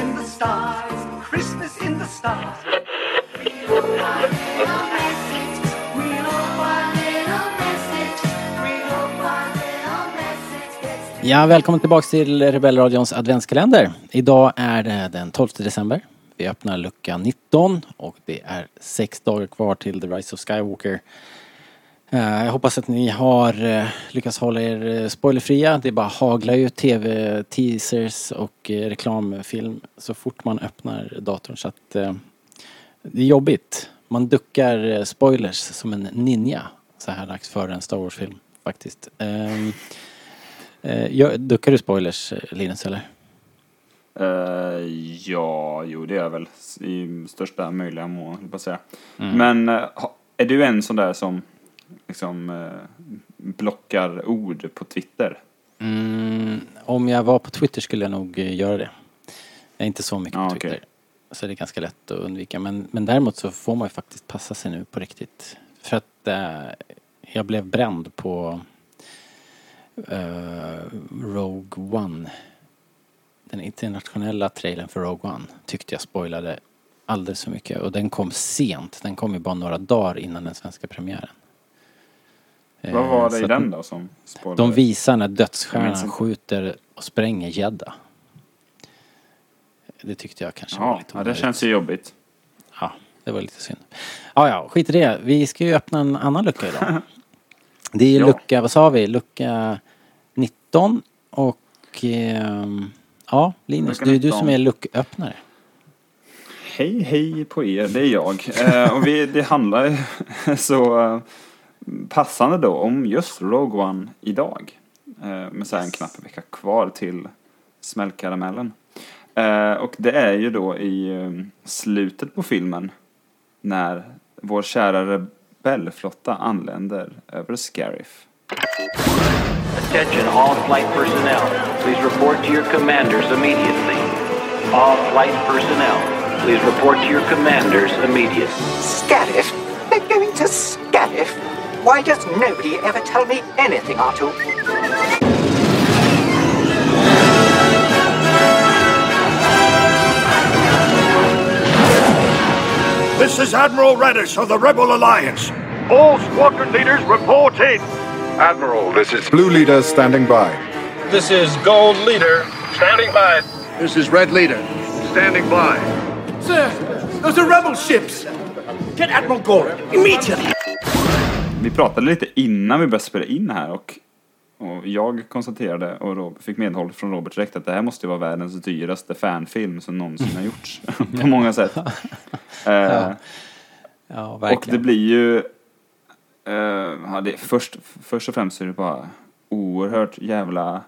in the stars, Christmas in the stars. We'll find a message, we'll find a message, we'll find a message. Ja, välkommen tillbaka till Rebel Radions adventskalender. Idag är det den 12 december. Vi öppnar lucka 19 och det är 6 dagar kvar till The Rise of Skywalker. Jag hoppas att ni har lyckats hålla er spoilerfria. Det bara haglar ju tv-teasers och reklamfilm så fort man öppnar datorn. Så att det är jobbigt. Man duckar spoilers som en ninja så här dags före en Star Wars-film faktiskt. Duckar du spoilers, Linus, eller? Ja, det är väl i största möjliga mån, jag säga. Men är du en sån där som liksom blockar ord på Twitter? Om jag var på Twitter skulle jag nog göra det. Jag är inte så mycket på Twitter. Okay. Så det är ganska lätt att undvika. Men däremot så får man ju faktiskt passa sig nu på riktigt. För att jag blev bränd på Rogue One. Den internationella trailern för Rogue One tyckte jag spoilade alldeles för mycket. Och den kom sent. Den kom ju bara några dagar innan den svenska premiären. Vad var det i den då som spoilade? De visar när dödsstjärnan skjuter och spränger Jeddah. Det tyckte jag kanske var lite onödigt. Det känns ju jobbigt. Ja, det var lite synd. Ja, skit i det. Vi ska ju öppna en annan lucka idag. Det är lucka, vad sa vi? Lucka 19 och... ja, Linus, det är du som är lucköppnare. Hej, hej på er, det är jag. Och det handlar så passande då om just Rogue One idag. Med så här en knapp vecka kvar till smällkaramellen. Och det är ju då i slutet på filmen när vår kära rebellflotta anländer över Scarif. Attention all flight personnel. Please report to your commanders immediately. All flight personnel, please report to your commanders immediately. Scarif? They're going to Scarif? Why does nobody ever tell me anything, Artu? This is Admiral Radish of the Rebel Alliance. All squadron leaders report in. Admiral, this is Blue Leader standing by. This is Gold Leader standing by. This is Red Leader standing by. Sir, those are rebel ships. Get Admiral Gold immediately. Vi pratade lite innan vi började spela in här och jag konstaterade och fick medhåll från Robert direkt att det här måste vara världens dyraste fanfilm som någonsin har gjorts på många sätt. Ja, verkligen. Och det blir ju först och främst är det bara oerhört jävla,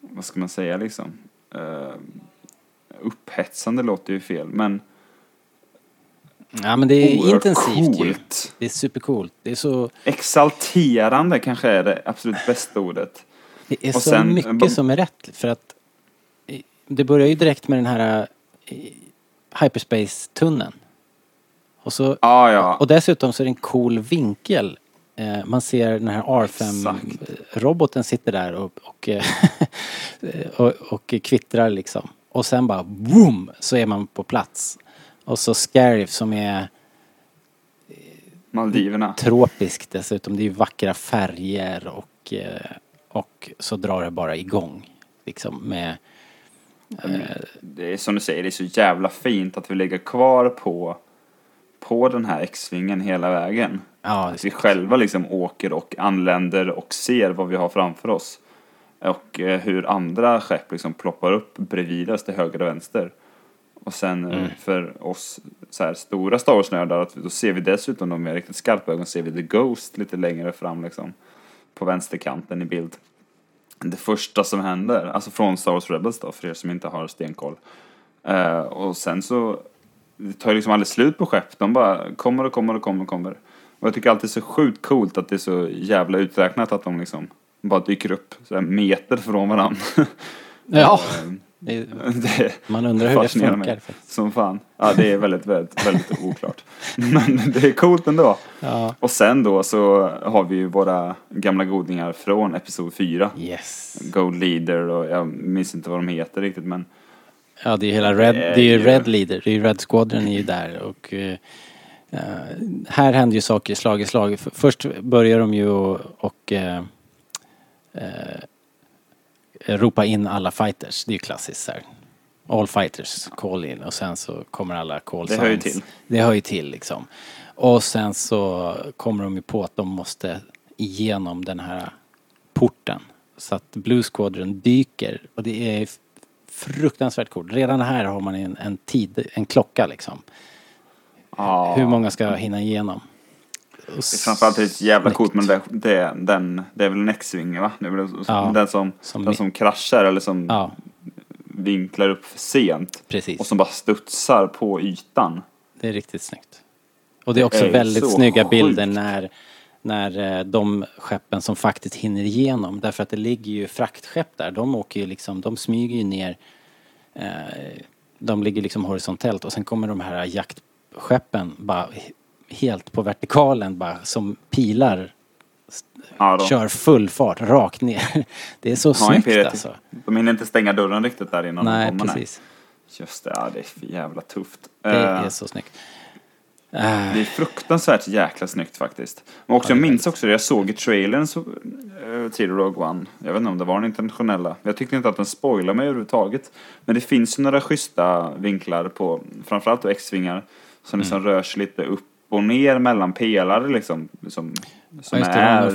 vad ska man säga liksom, upphetsande låter ju fel, men ja, men det är intensivt ju. Det är supercoolt. Det är så exalterande, kanske är det absolut bästa ordet. Det är och så sen, mycket som är rätt, för att det börjar ju direkt med den här hyperspace-tunneln. Och, så, och dessutom så är det en cool vinkel. Man ser den här R5-roboten sitter där och kvittrar liksom. Och sen bara boom, så är man på plats. Och så Scarif som är Maldiverna. Tropiskt dessutom. Det är ju vackra färger och så drar det bara igång liksom med... Det är som du säger, det är så jävla fint att vi lägger kvar på den här X-vingen hela vägen. Ja, att vi själva liksom åker och anländer och ser vad vi har framför oss. Och hur andra skepp liksom ploppar upp bredvid oss till höger och vänster. Och sen för oss så här stora Star Wars-nördar att då ser vi dessutom de med riktigt skarpa ögon ser vi The Ghost lite längre fram liksom på vänsterkanten i bild. Det första som händer, alltså från Star Wars Rebels då, för er som inte har stenkoll. Och sen så det tar liksom aldrig slut på skepp. De bara kommer. Och jag tycker alltid så sjukt coolt att det är så jävla uträknat att de liksom bara dyker upp så här meter från varandra. Ja. Man undrar hur det funkar. Som fan. Ja, det är väldigt, väldigt, väldigt oklart. Men det är coolt ändå. Ja. Och sen då så har vi ju våra gamla godingar från Episode 4. Yes. Gold Leader och jag minns inte vad de heter riktigt, men Ja, det är hela Red, det är ju Red Leader, det är ju Red Squadron är ju där och här händer ju saker slag i slag. Först börjar de ju och ropa in alla fighters, det är ju klassiskt så här. All fighters call in och sen så kommer alla call signs. Det hör ju till liksom. Och sen så kommer de ju på att de måste igenom den här porten. Så att Blue Squadron dyker och det är fruktansvärt coolt. Redan här har man en klocka liksom. Ja. Hur många ska hinna igenom? Det är framförallt det är jävla coolt, men det är väl en X-wing va? Det är väl den som kraschar eller som vinklar upp för sent. Precis. Och som bara studsar på ytan. Det är riktigt snyggt. Och det är också väldigt snygga bilder när de skeppen som faktiskt hinner igenom, därför att det ligger ju fraktskepp där, de åker ju liksom, de smyger ju ner, de ligger liksom horisontellt och sen kommer de här jaktskeppen bara helt på vertikalen bara som pilar kör full fart rakt ner. Det är så snyggt alltså. De hinner inte stänga dörren riktigt där innan de kommer. Nej, precis. Just det, det är för jävla tufft. Det är så snyggt. Det är fruktansvärt jäkla snyggt faktiskt. Men också, jag minns också det, jag såg i trailern till Rogue One. Jag vet inte om det var den internationella. Jag tyckte inte att den spoilade mig överhuvudtaget. Men det finns ju några schyssta vinklar på, framförallt på X-vingar som liksom rör sig lite upp och ner mellan pelare liksom. De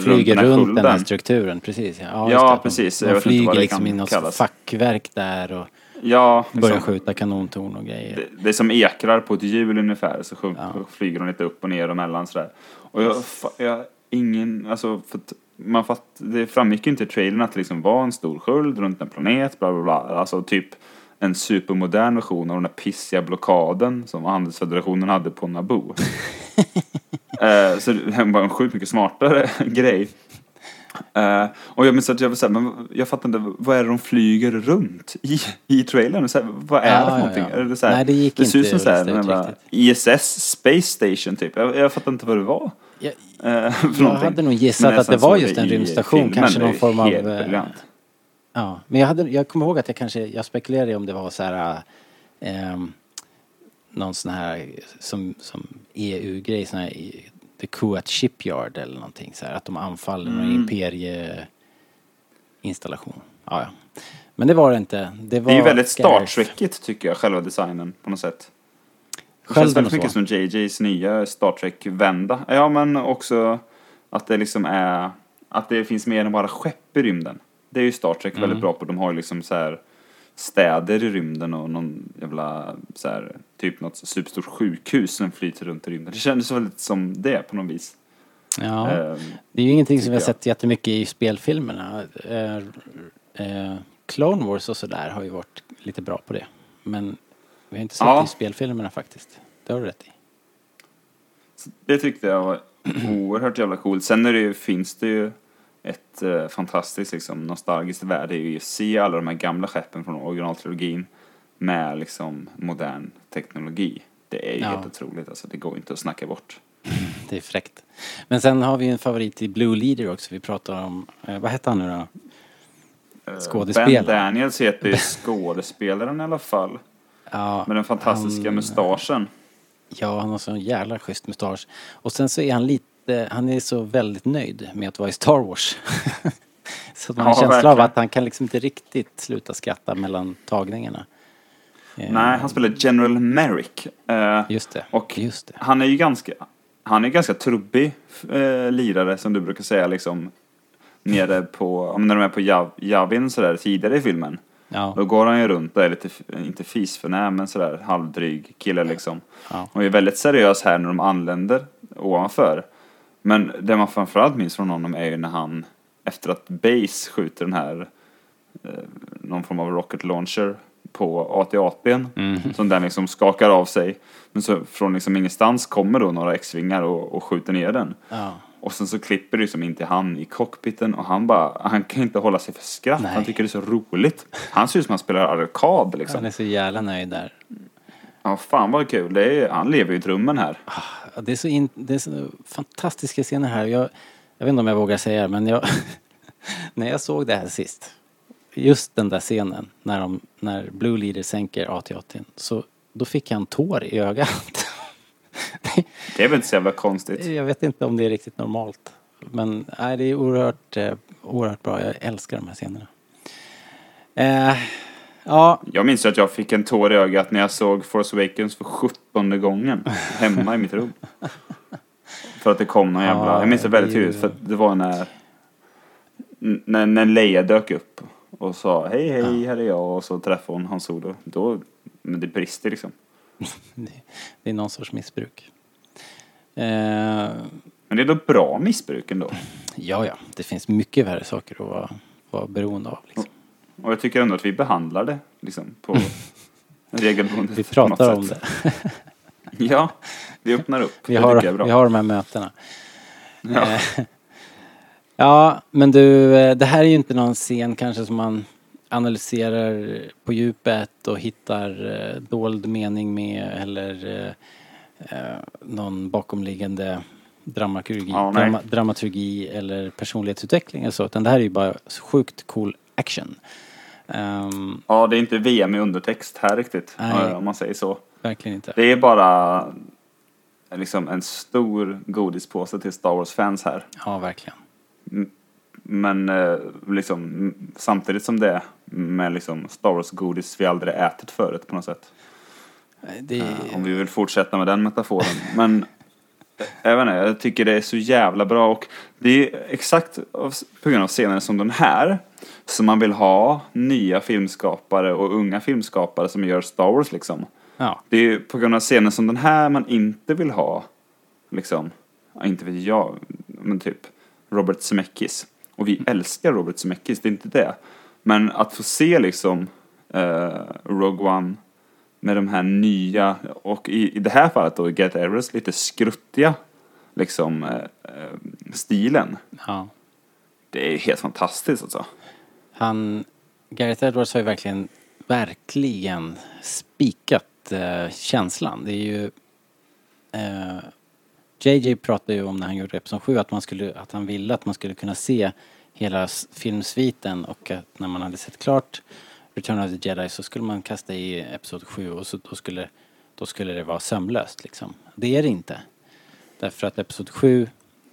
flyger runt den här strukturen, precis. Ja, precis. De flyger liksom i något fackverk där och... Ja, liksom, börjar skjuta kanontorn och grejer. Det är som ekrar på ett hjul ungefär, så flyger de lite upp och ner och mellan sådär. Och det framgick ju inte i trailern att det liksom var en stor sköld runt en planet, bla bla bla. Alltså typ en supermodern version av den här pissiga blockaden som handelsfederationen hade på Naboo. Så det var en sjukt mycket smartare grej. Och jag minns att jag var såhär, men jag fattar inte, vad är det de flyger runt i trailern? Såhär, vad är det för någonting? Ja. Eller såhär, nej, det gick inte. Det ser ut som såhär, ISS Space Station typ. Jag fattar inte vad det var. Jag hade nog gissat att det var just en rymdstation, kanske någon form av... Ja, men jag kommer ihåg att jag spekulerade om det var såhär... någon sån här som EU-grej, sån här... The Kuat Shipyard eller någonting så här, att de anfaller någon imperieinstallation. Ja. Men det var det inte. Det är ju väldigt Star Trek-igt tycker jag, själva designen på något sätt. Det känns väldigt mycket som J.J.s nya Star Trek-vända. Ja, men också att det liksom är att det finns mer än bara skepp i rymden. Det är ju Star Trek väldigt bra på. De har ju liksom så här städer i rymden och någon jävla så här, typ något superstort sjukhus som flyter runt i rymden. Det kändes väldigt som det på något vis. Ja, det är ju ingenting som vi har sett jättemycket i spelfilmerna. Clone Wars och sådär har ju varit lite bra på det. Men vi har inte sett det i spelfilmerna faktiskt. Det har du rätt i. Så det tyckte jag var oerhört jävla coolt. Sen finns det ju ett fantastiskt liksom, nostalgiskt värde är ju att se alla de här gamla skeppen från originaltrilogin med liksom modern teknologi. Det är ju helt otroligt. Alltså, det går inte att snacka bort. Det är fräckt. Men sen har vi en favorit i Blue Leader också. Vi pratar om, vad heter han nu då? Skådespelaren. Ben Daniels heter ju skådespelaren i alla fall. Ja, med den fantastiska mustaschen. Ja, han har så en jävla schysst mustasch. Och sen så är han lite han är så väldigt nöjd med att vara i Star Wars. Så man har en känsla av att han kan liksom inte riktigt sluta skratta mellan tagningarna. Nej, han spelar General Merrick. Just det. Han är ju ganska trubbig lirare som du brukar säga liksom nere på när de är på Javin så där tidigare i filmen. Ja. Då går han ju runt där lite, inte fisförnäm men så där halvdryg kille liksom. Ja. Och är väldigt seriös här när de anländer ovanför. Men det man framförallt minns från honom är ju när han efter att Base skjuter den här någon form av rocket launcher på AT-AT:n som den liksom skakar av sig, men så från liksom ingenstans kommer då några X-vingar och skjuter ner den. Ja. Och sen så klipper det liksom in till han i cockpiten och han kan inte hålla sig för skratt. Nej. Han tycker det är så roligt. Han ser ut som han spelar arkad liksom. Han är så jävla nöjd där. Ja, fan vad kul. Han lever ju i drömmen här. Det är så fantastiska scener här. Jag vet inte om jag vågar säga det, men när jag såg det här sist just den där scenen när Blue Leader sänker AT-AT:n, så då fick han tår i ögat. Det är väl inte så jävla konstigt. Jag vet inte om det är riktigt normalt. Men nej, det är oerhört bra. Jag älskar de här scenerna. Ja. Jag minns att jag fick en tår i ögat när jag såg Force Awakens för 17:e gången hemma i mitt rum. För att det kom någon jävla... Ja, jag minns det väldigt tydligt, för det var när Leia dök upp och sa hej, här är jag, och så träffade hon Han Solo. Då, men det brister liksom. Det är någon sorts missbruk. Men det är då bra missbruk ändå. Ja, det finns mycket värre saker att vara beroende av liksom. Och jag tycker ändå att vi behandlar det liksom på regelbundet. Vi pratar om det. Ja, vi öppnar upp. Vi har de här mötena. Ja. Ja, men du, det här är ju inte någon scen kanske som man analyserar på djupet och hittar dold mening med, eller någon bakomliggande dramaturgi eller personlighetsutveckling eller så, utan det här är ju bara sjukt cool action. Det är inte VM i undertext här riktigt, nej, om man säger så. Verkligen inte. Det är bara liksom en stor godispåse till Star Wars-fans här. Ja, verkligen. Men liksom samtidigt som det med liksom Star Wars-godis vi aldrig ätit förut på något sätt. Det... Om vi vill fortsätta med den metaforen. Men jag tycker det är så jävla bra, och det är exakt på grund av scener som den här som man vill ha nya filmskapare och unga filmskapare som gör Star Wars liksom. Ja. Det är på grund av scener som den här man inte vill ha liksom, inte vet jag, men typ Robert Zemeckis. Och vi älskar Robert Zemeckis, det är inte det. Men att få se liksom Rogue One med de här nya, och i det här fallet då Gareth Edwards lite skruttiga liksom stilen. Ja. Det är helt fantastiskt alltså. Gareth Edwards har ju verkligen spikat känslan. Det är ju J.J. pratade ju om när han gjorde Episode 7 att han ville att man skulle kunna se hela filmsviten, och att när man hade sett klart Return of the Jedi så skulle man kasta i Episode 7 och så då skulle det vara sömlöst liksom. Det är det inte. Därför att Episode 7,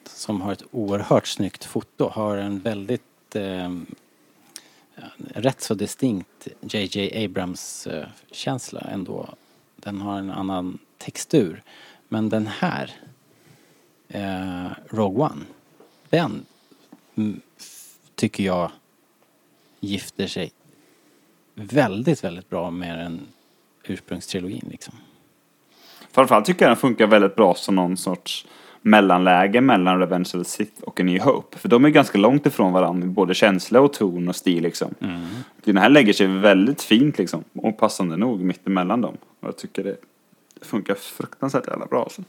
som har ett oerhört snyggt foto, har en väldigt rätt så distinkt J.J. Abrams känsla ändå. Den har en annan textur. Men den här Rogue One, den tycker jag gifter sig väldigt, väldigt bra med den ursprungstrilogin liksom. Framförallt tycker jag den funkar väldigt bra som någon sorts mellanläge mellan Revenge of the Sith och A New Hope. För de är ganska långt ifrån varandra, både känsla och ton och stil liksom. Mm. Den här lägger sig väldigt fint liksom, och passande nog mitt emellan dem. Och jag tycker det funkar fruktansvärt jävla bra alltså.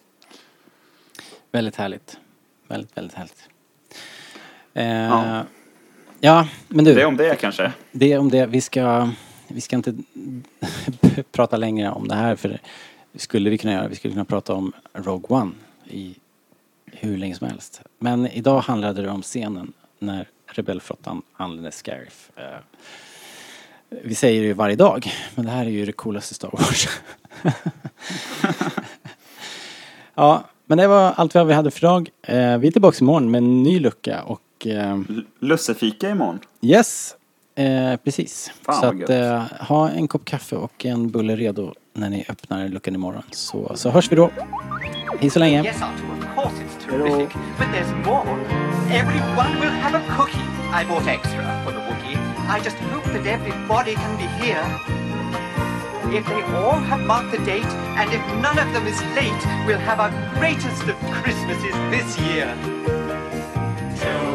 Väldigt härligt. Väldigt, väldigt härligt. Ja, men du. Det är om det kanske. Det är om det. Vi ska inte prata längre om det här, för skulle vi kunna göra. Vi skulle kunna prata om Rogue One i hur länge som helst. Men idag handlade det om scenen när rebellflottan anlände Scarif. Vi säger det ju varje dag, men det här är ju det coolaste Star Wars. Ja, men det var allt vad vi hade för idag. Vi är tillbaka imorgon med en ny lucka och... Lussefika imorgon? Yes, precis. Fan, så att ha en kopp kaffe och en bulle redo när ni öppnar luckan imorgon. Så hörs vi då. Hej så länge. Yes, Arthur, of course it's terrific. But there's more. Everyone will have a cookie. I bought extra for the Wookiee. I just hope that everybody can be here. If they all have marked the date, and if none of them is late, we'll have our greatest of Christmases this year.